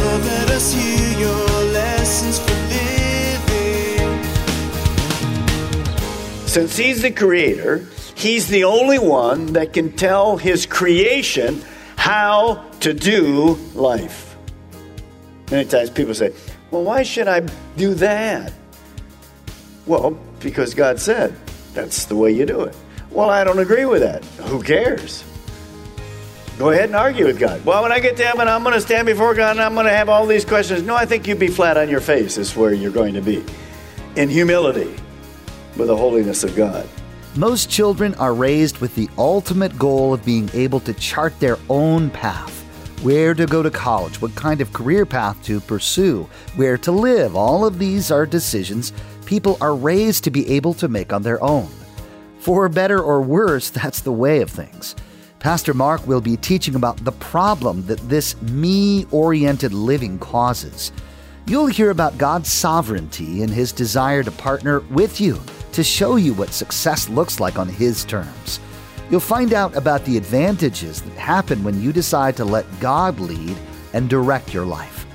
Lord, let us hear your lessons for living. Since he's the creator, he's the only one that can tell his creation how to do life. Many times people say, well, why should I do that? Well, because God said, that's the way you do it. Well, I don't agree with that. Who cares? Go ahead and argue with God. Well, when I get to heaven, I'm going to stand before God and I'm going to have all these questions. No, I think you'd be flat on your face is where you're going to be. In humility, with the holiness of God. Most children are raised with the ultimate goal of being able to chart their own path, where to go to college, what kind of career path to pursue, where to live. All of these are decisions people are raised to be able to make on their own. For better or worse, that's the way of things. Pastor Mark will be teaching about the problem that this me-oriented living causes. You'll hear about God's sovereignty and his desire to partner with you to show you what success looks like on his terms. You'll find out about the advantages that happen when you decide to let God lead and direct your life.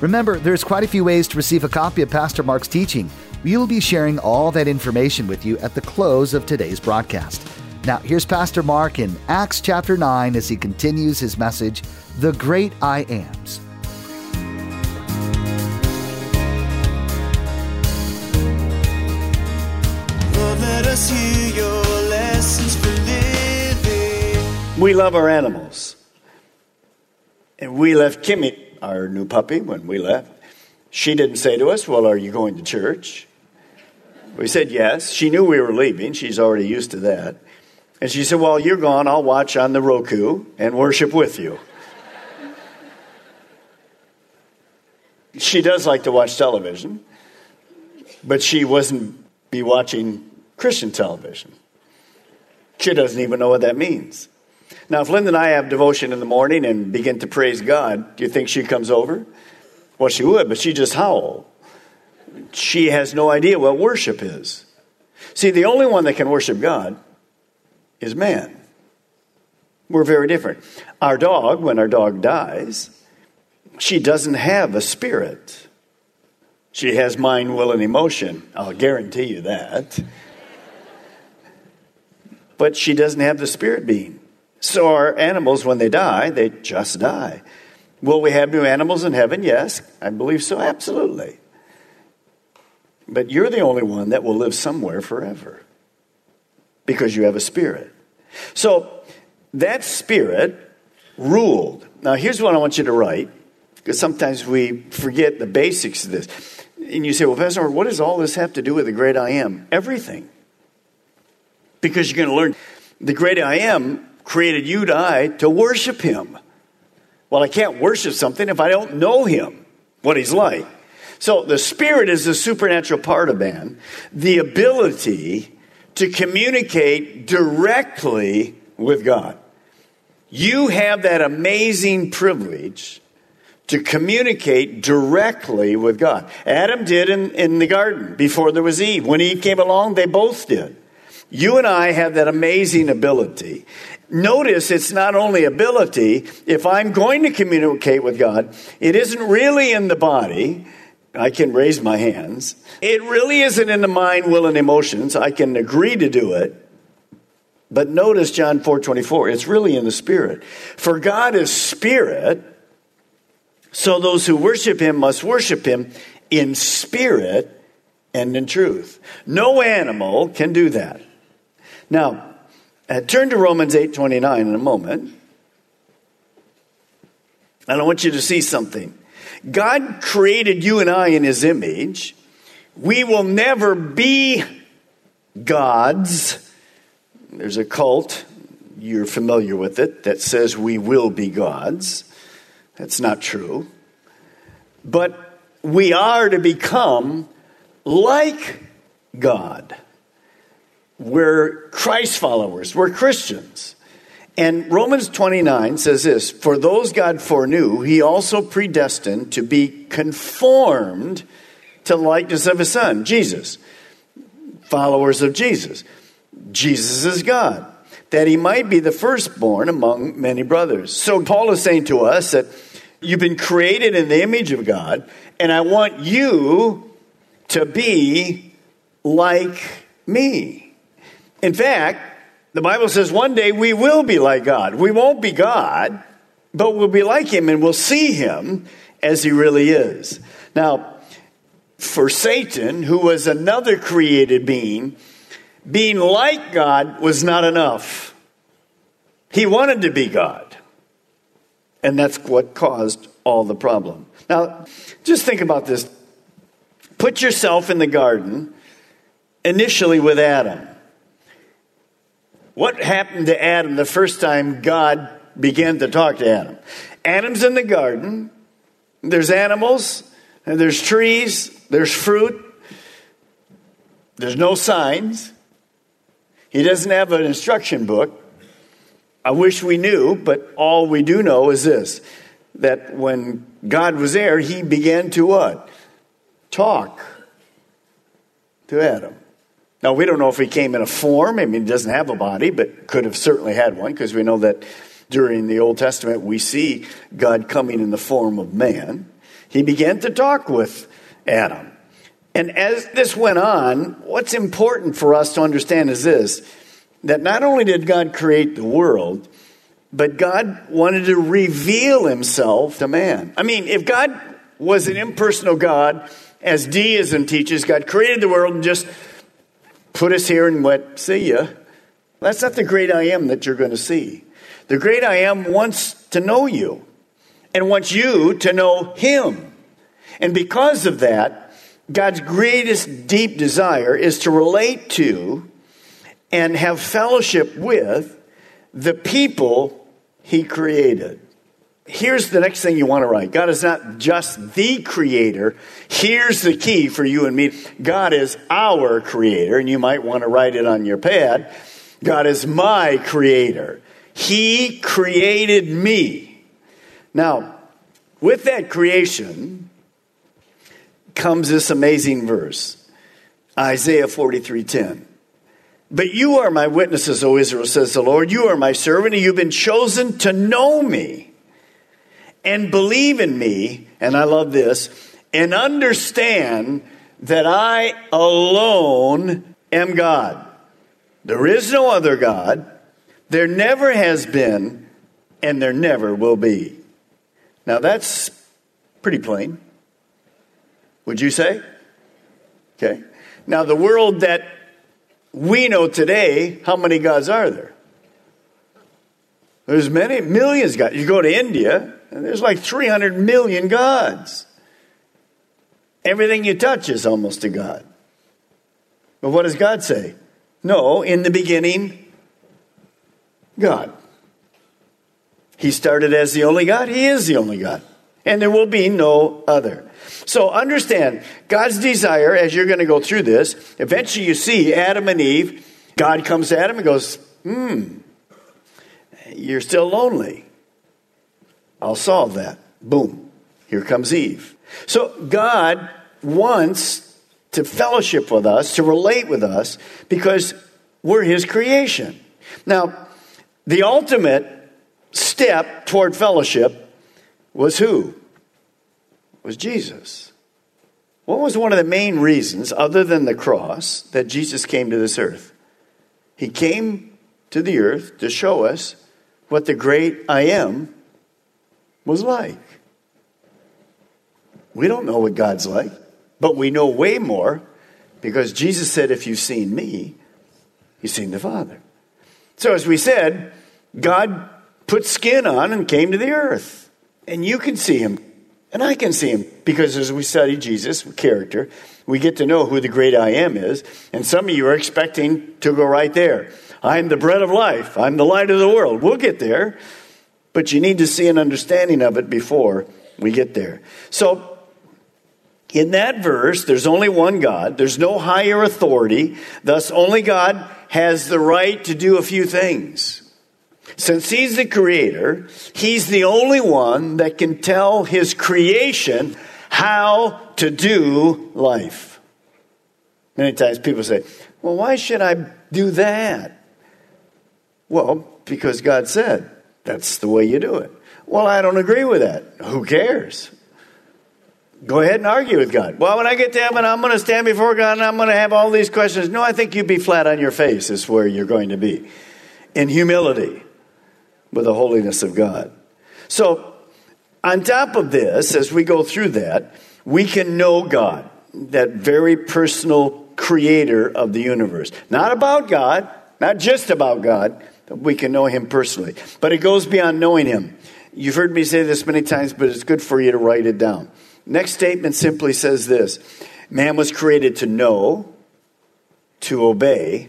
Remember, there's quite a few ways to receive a copy of Pastor Mark's teaching. We'll be sharing all that information with you at the close of today's broadcast. Now, here's Pastor Mark in Acts chapter 9 as he continues his message, The Great I Ams. We love our animals. And we left Kimmy, our new puppy, when we left. She didn't say to us, well, are you going to church? We said yes. She knew we were leaving. She's already used to that. And she said, well, you're gone. I'll watch on the Roku and worship with you. She does like to watch television, but she wasn't be watching Christian television. She doesn't even know what that means. Now, if Linda and I have devotion in the morning and begin to praise God, do you think she comes over? Well, she would, but she just howl. She has no idea what worship is. See, the only one that can worship God is man. We're very different. Our dog, when our dog dies, she doesn't have a spirit. She has mind, will, and emotion. I'll guarantee you that. But she doesn't have the spirit being. So our animals, when they die, they just die. Will we have new animals in heaven? Yes, I believe so, absolutely. But you're the only one that will live somewhere forever because you have a spirit. So that spirit ruled. Now, here's what I want you to write, because sometimes we forget the basics of this. And you say, well, Pastor, what does all this have to do with the great I am? Everything. Because you're going to learn the great I am created you and I to worship him. Well, I can't worship something if I don't know him, what he's like. So the spirit is the supernatural part of man, the ability to communicate directly with God. You have that amazing privilege to communicate directly with God. Adam did in the garden before there was Eve. When Eve came along, they both did. You and I have that amazing ability. Notice it's not only ability. If I'm going to communicate with God, it isn't really in the body. I can raise my hands. It really isn't in the mind, will, and emotions. I can agree to do it. But notice John 4:24. It's really in the spirit. For God is spirit, so those who worship him must worship him in spirit and in truth. No animal can do that. Now, turn to Romans 8:29 in a moment. And I want you to see something. God created you and I in his image. We will never be gods There's a cult, you're familiar with it, that says we will be gods. That's not true. But we are to become like God. We're Christ followers. We're Christians. And Romans 29 says this, "For those God foreknew, he also predestined to be conformed to the likeness of his Son," Jesus. Followers of Jesus. Jesus is God. "That he might be the firstborn among many brothers." So Paul is saying to us that you've been created in the image of God, and I want you to be like me. In fact, the Bible says one day we will be like God. We won't be God, but we'll be like him and we'll see him as he really is. Now, for Satan, who was another created being, being like God was not enough. He wanted to be God. And that's what caused all the problem. Now, just think about this. Put yourself in the garden initially with Adam. What happened to Adam the first time God began to talk to Adam? Adam's in the garden. There's animals, and there's trees, there's fruit. There's no signs. He doesn't have an instruction book. I wish we knew, but all we do know is this, that when God was there, he began to what? Talk to Adam. Now, we don't know if he came in a form. I mean, he doesn't have a body, but could have certainly had one, because we know that during the Old Testament, we see God coming in the form of man. He began to talk with Adam. And as this went on, what's important for us to understand is this, that not only did God create the world, but God wanted to reveal himself to man. I mean, if God was an impersonal God, as deism teaches, God created the world and just put us here and went, see ya. That's not the great I am that you're going to see. The great I am wants to know you and wants you to know him. And because of that, God's greatest deep desire is to relate to and have fellowship with the people he created. Here's the next thing you want to write. God is not just the creator. Here's the key for you and me. God is our creator, and you might want to write it on your pad. God is my creator. He created me. Now, with that creation comes this amazing verse, Isaiah 43:10. "But you are my witnesses, O Israel, says the Lord. You are my servant, and you've been chosen to know me. And believe in me," and I love this, "and understand that I alone am God. There is no other God. There never has been, and there never will be." Now that's pretty plain. Would you say? Okay. Now the world that we know today, how many gods are there? There's many, millions of gods. You go to India, and there's like 300 million gods. Everything you touch is almost a god. But what does God say? No, in the beginning, God. He started as the only God. He is the only God. And there will be no other. So understand, God's desire, as you're going to go through this, eventually you see Adam and Eve. God comes to Adam and goes, you're still lonely. I'll solve that. Boom. Here comes Eve. So God wants to fellowship with us, to relate with us, because we're his creation. Now, the ultimate step toward fellowship was who? It was Jesus. What was one of the main reasons, other than the cross, that Jesus came to this earth? He came to the earth to show us what the great I am was like. We don't know what God's like, but we know way more because Jesus said, if you've seen me, you've seen the Father. So as we said, God put skin on and came to the earth, and you can see him. And I can see him because as we study Jesus' character, we get to know who the great I am is. And some of you are expecting to go right there. I'm the bread of life. I'm the light of the world. We'll get there. But you need to see an understanding of it before we get there. So in that verse, there's only one God. There's no higher authority. Thus, only God has the right to do a few things. Since he's the creator, he's the only one that can tell his creation how to do life. Many times people say, well, why should I do that? Well, because God said, that's the way you do it. Well, I don't agree with that. Who cares? Go ahead and argue with God. Well, when I get to heaven, I'm going to stand before God and I'm going to have all these questions. No, I think you'd be flat on your face is where you're going to be. In humility, with the holiness of God. So, on top of this, as we go through that, we can know God, that very personal creator of the universe. Not about God, not just about God, but we can know him personally. But it goes beyond knowing him. You've heard me say this many times, but it's good for you to write it down. Next statement simply says this: man was created to know, to obey,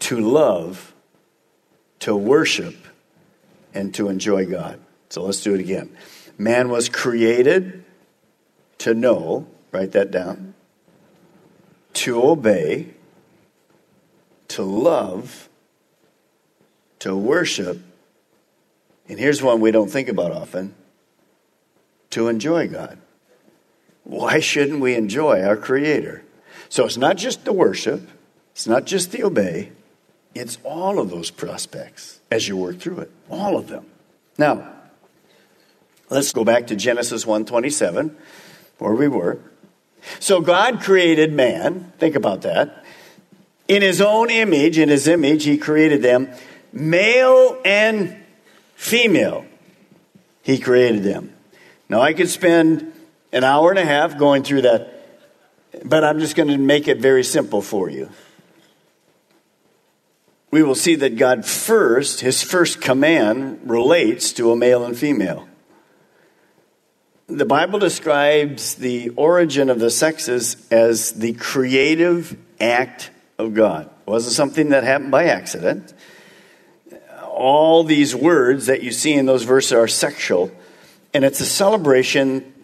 to love, to worship, and to enjoy God. So let's do it again. Man was created to know, write that down, to obey, to love, to worship, and here's one we don't think about often, to enjoy God. Why shouldn't we enjoy our Creator? So it's not just the worship, it's not just the obey, it's all of those prospects as you work through it. All of them. Now, let's go back to Genesis 1:27, where we were. So God created man. Think about that. In his own image, he created them. Male and female, he created them. Now, I could spend an hour and a half going through that, but I'm just going to make it very simple for you. We will see that God first, his first command, relates to a male and female. The Bible describes the origin of the sexes as the creative act of God. It wasn't something that happened by accident. All these words that you see in those verses are sexual, and it's a celebration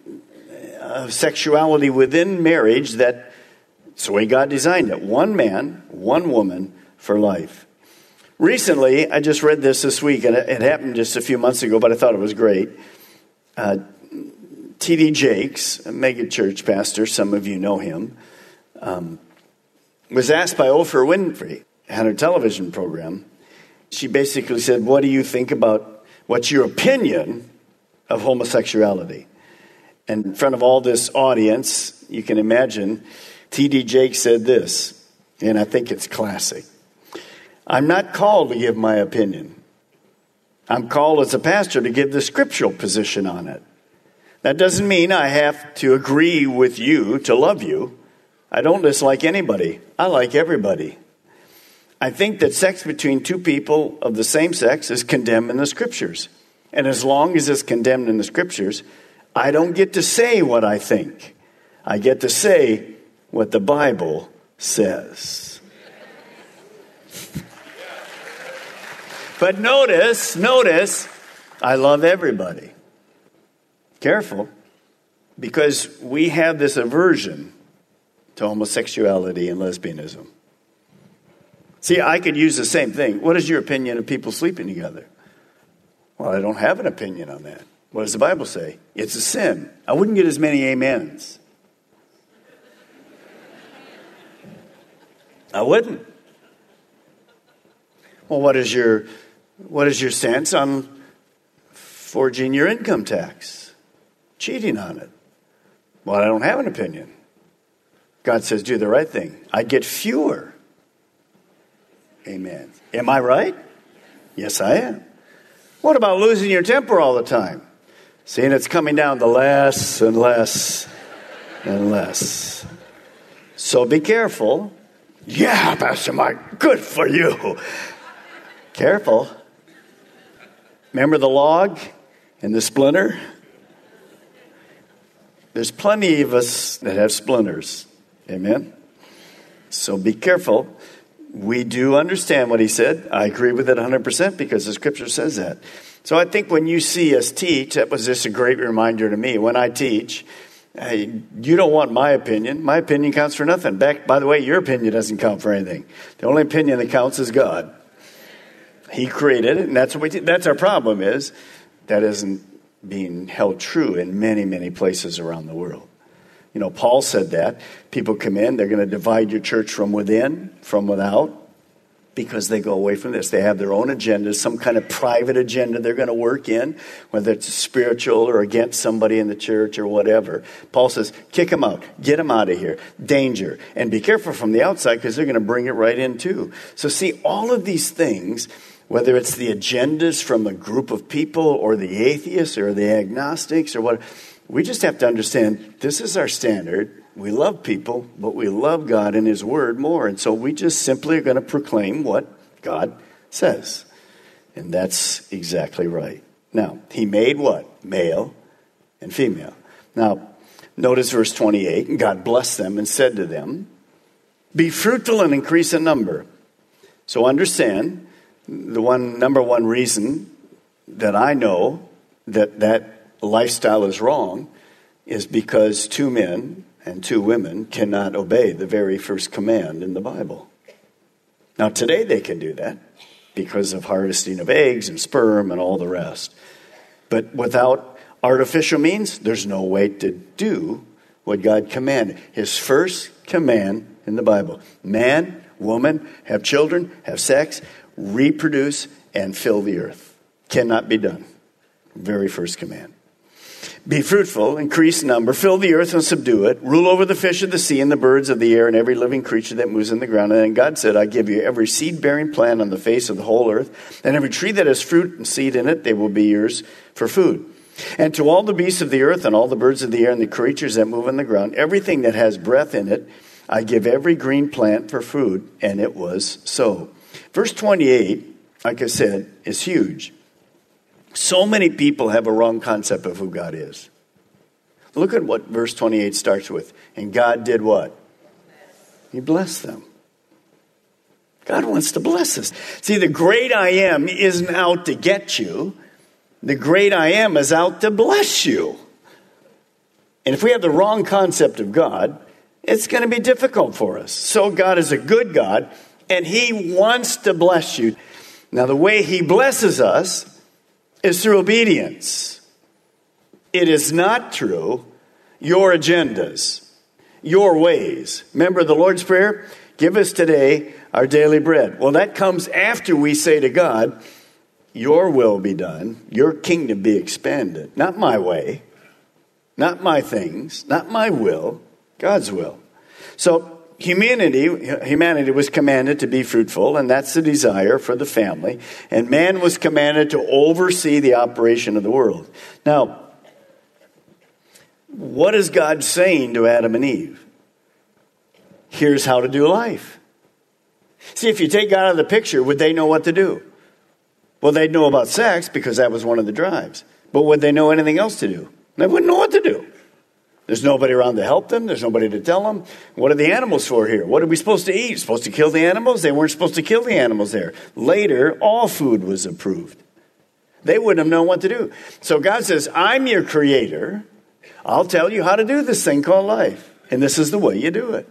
of sexuality within marriage that, it's the way God designed it. One man, one woman for life. Recently, I just read this week, and it happened just a few months ago, but I thought it was great. T.D. Jakes, a megachurch pastor, some of you know him, was asked by Oprah Winfrey on her television program. She basically said, what do you think about, what's your opinion of homosexuality? And in front of all this audience, you can imagine, T.D. Jakes said this, and I think it's classic. I'm not called to give my opinion. I'm called as a pastor to give the scriptural position on it. That doesn't mean I have to agree with you to love you. I don't dislike anybody. I like everybody. I think that sex between two people of the same sex is condemned in the scriptures. And as long as it's condemned in the scriptures, I don't get to say what I think. I get to say what the Bible says. But notice, I love everybody. Careful, because we have this aversion to homosexuality and lesbianism. See, I could use the same thing. What is your opinion of people sleeping together? Well, I don't have an opinion on that. What does the Bible say? It's a sin. I wouldn't get as many amens. I wouldn't. Well, what is your stance on forging your income tax? Cheating on it? Well, I don't have an opinion. God says, do the right thing. I get fewer. Amen. Am I right? Yes, I am. What about losing your temper all the time? Seeing it's coming down to less and less and less. So be careful. Yeah, Pastor Mike, good for you. Careful. Remember the log and the splinter? There's plenty of us that have splinters. Amen? So be careful. We do understand what he said. I agree with it 100% because the scripture says that. So I think when you see us teach, that was just a great reminder to me. When I teach, you don't want my opinion. My opinion counts for nothing. Back, by the way, your opinion doesn't count for anything. The only opinion that counts is God. He created it, and that's what we do. That's our problem is that isn't being held true in many, many places around the world. You know, Paul said that. People come in, they're going to divide your church from within, from without, because they go away from this. They have their own agenda, some kind of private agenda they're going to work in, whether it's spiritual or against somebody in the church or whatever. Paul says, kick them out. Get them out of here. Danger. And be careful from the outside because they're going to bring it right in too. So see, all of these things, whether it's the agendas from a group of people or the atheists or the agnostics or whatever, we just have to understand this is our standard. We love people, but we love God and his word more. And so we just simply are going to proclaim what God says. And that's exactly right. Now, he made what? Male and female. Now, notice verse 28. And God blessed them and said to them, be fruitful and increase in number. So understand the number one reason that I know that lifestyle is wrong is because two men and two women cannot obey the very first command in the Bible. Now, today they can do that because of harvesting of eggs and sperm and all the rest. But without artificial means, there's no way to do what God commanded. His first command in the Bible, man, woman, have children, have sex, reproduce, and fill the earth. Cannot be done. Very first command. Be fruitful, increase number, fill the earth and subdue it, rule over the fish of the sea and the birds of the air and every living creature that moves in the ground. And then God said, I give you every seed-bearing plant on the face of the whole earth, and every tree that has fruit and seed in it, they will be yours for food. And to all the beasts of the earth and all the birds of the air and the creatures that move in the ground, everything that has breath in it, I give every green plant for food. And it was so. Verse 28, like I said, is huge. So many people have a wrong concept of who God is. Look at what verse 28 starts with. And God did what? He blessed them. God wants to bless us. See, the great I am isn't out to get you. The great I am is out to bless you. And if we have the wrong concept of God, it's going to be difficult for us. So God is a good God, and he wants to bless you. Now, the way he blesses us is through obedience. It is not through your agendas, your ways. Remember the Lord's Prayer? Give us today our daily bread. Well, that comes after we say to God, your will be done, your kingdom be expanded. Not my way, not my things, not my will, God's will. So Humanity was commanded to be fruitful, and that's the desire for the family. And man was commanded to oversee the operation of the world. Now, what is God saying to Adam and Eve? Here's how to do life. See, if you take God out of the picture, would they know what to do? Well, they'd know about sex because that was one of the drives. But would they know anything else to do? They wouldn't know what to do. There's nobody around to help them. There's nobody to tell them. What are the animals for here? What are we supposed to eat? Supposed to kill the animals? They weren't supposed to kill the animals there. Later, all food was approved. They wouldn't have known what to do. So God says, I'm your creator. I'll tell you how to do this thing called life. And this is the way you do it.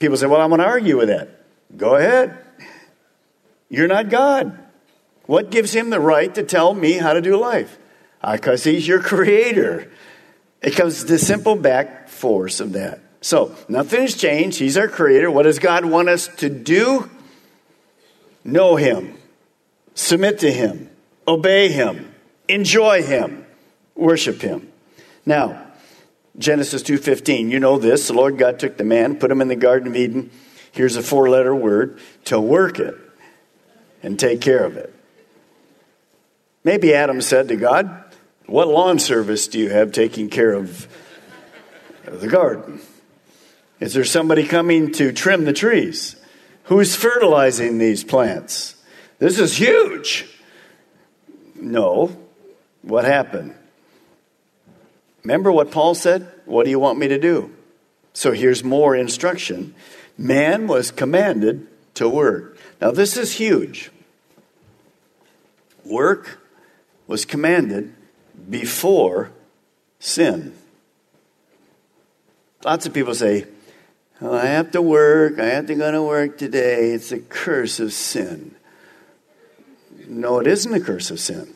People say, well, I want to argue with that. Go ahead. You're not God. What gives him the right to tell me how to do life? Because he's your creator. It comes to the simple back force of that. So, nothing's changed. He's our creator. What does God want us to do? Know him. Submit to him. Obey him. Enjoy him. Worship him. Now, Genesis 2:15. You know this. The Lord God took the man, put him in the Garden of Eden. Here's a four-letter word. To work it and take care of it. Maybe Adam said to God, what lawn service do you have taking care of the garden? Is there somebody coming to trim the trees? Who's fertilizing these plants? This is huge. No. What happened? Remember what Paul said? What do you want me to do? So here's more instruction. Man was commanded to work. Now this is huge. Work was commanded before sin. Lots of people say, oh, I have to work. I have to go to work today. It's a curse of sin. No, it isn't a curse of sin.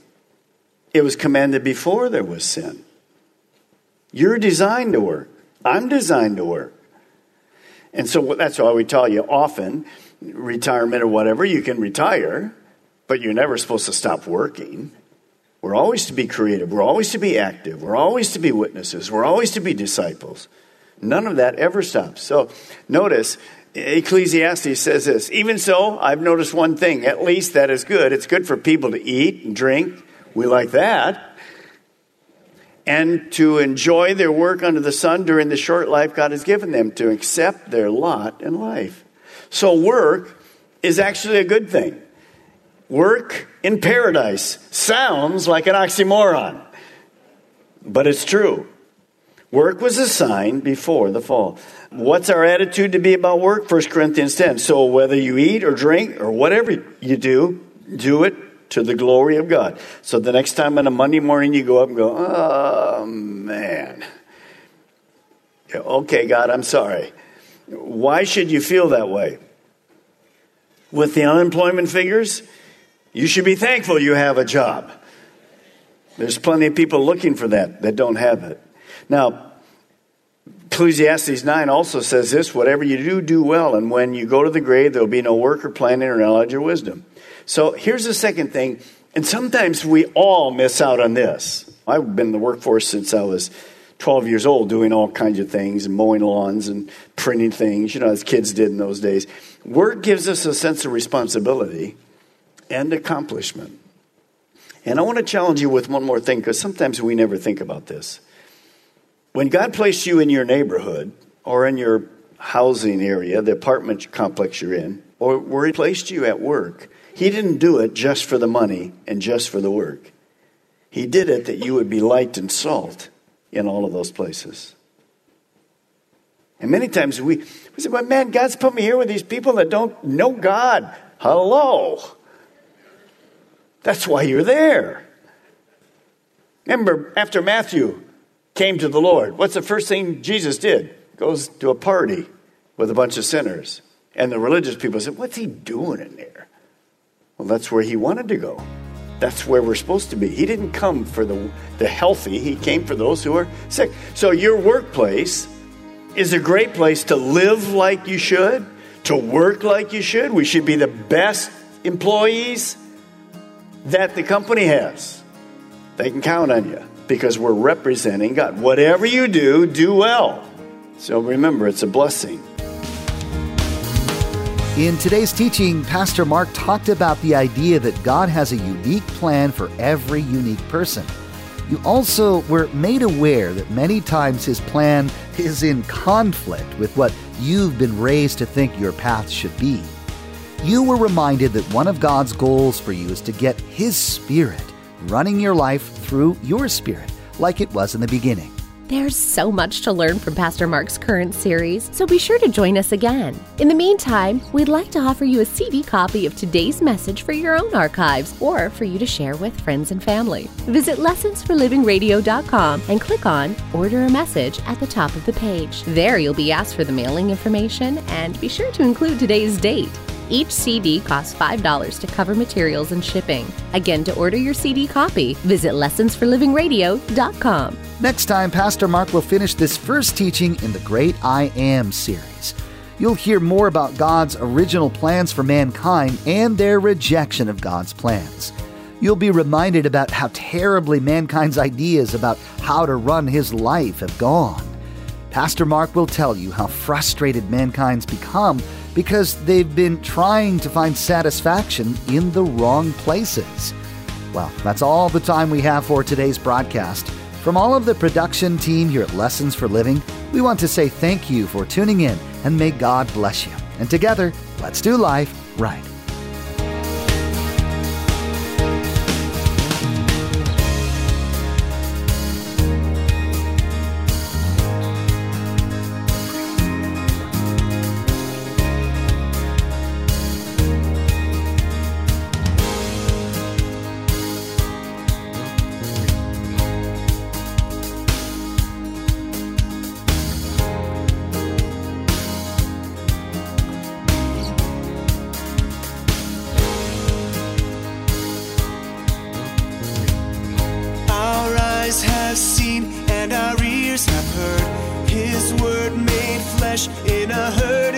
It was commanded before there was sin. You're designed to work. I'm designed to work. And so that's why we tell you often, retirement or whatever, you can retire, but you're never supposed to stop working. We're always to be creative. We're always to be active. We're always to be witnesses. We're always to be disciples. None of that ever stops. So notice, Ecclesiastes says this, even so, I've noticed one thing, at least that is good. It's good for people to eat and drink. We like that. And to enjoy their work under the sun during the short life God has given them, to accept their lot in life. So work is actually a good thing. Work in paradise sounds like an oxymoron, but it's true. Work was a sign before the fall. What's our attitude to be about work? 1 Corinthians 10. So whether you eat or drink or whatever you do, do it to the glory of God. So the next time on a Monday morning you go up and go, oh, man. Okay, God, I'm sorry. Why should you feel that way? With the unemployment figures, you should be thankful you have a job. There's plenty of people looking for that don't have it. Now, Ecclesiastes 9 also says this, whatever you do, do well, and when you go to the grave, there will be no work or planning or knowledge or wisdom. So here's the second thing, and sometimes we all miss out on this. I've been in the workforce since I was 12 years old, doing all kinds of things, and mowing lawns and printing things, as kids did in those days. Work gives us a sense of responsibility and accomplishment. And I want to challenge you with one more thing, because sometimes we never think about this. When God placed you in your neighborhood or in your housing area, the apartment complex you're in, or where he placed you at work, he didn't do it just for the money and just for the work. He did it that you would be light and salt in all of those places. And many times we say, well, man, God's put me here with these people that don't know God. Hello. That's why you're there. Remember, after Matthew came to the Lord, what's the first thing Jesus did? Goes to a party with a bunch of sinners. And the religious people said, what's he doing in there? Well, that's where he wanted to go. That's where we're supposed to be. He didn't come for the healthy. He came for those who are sick. So your workplace is a great place to live like you should, to work like you should. We should be the best employees that the company has. They can count on you, because we're representing God. Whatever you do, do well. So remember, it's a blessing. In today's teaching, Pastor Mark talked about the idea that God has a unique plan for every unique person. You also were made aware that many times his plan is in conflict with what you've been raised to think your path should be. You were reminded that one of God's goals for you is to get his Spirit running your life through your spirit, like it was in the beginning. There's so much to learn from Pastor Mark's current series, so be sure to join us again. In the meantime, we'd like to offer you a CD copy of today's message for your own archives or for you to share with friends and family. Visit LessonsForLivingRadio.com and click on Order a Message at the top of the page. There you'll be asked for the mailing information, and be sure to include today's date. Each CD costs $5 to cover materials and shipping. Again, to order your CD copy, visit LessonsForLivingRadio.com. Next time, Pastor Mark will finish this first teaching in the Great I Am series. You'll hear more about God's original plans for mankind and their rejection of God's plans. You'll be reminded about how terribly mankind's ideas about how to run his life have gone. Pastor Mark will tell you how frustrated mankind's become because they've been trying to find satisfaction in the wrong places. Well, that's all the time we have for today's broadcast. From all of the production team here at Lessons for Living, we want to say thank you for tuning in, and may God bless you. And together, let's do life right. crash in a hurricane.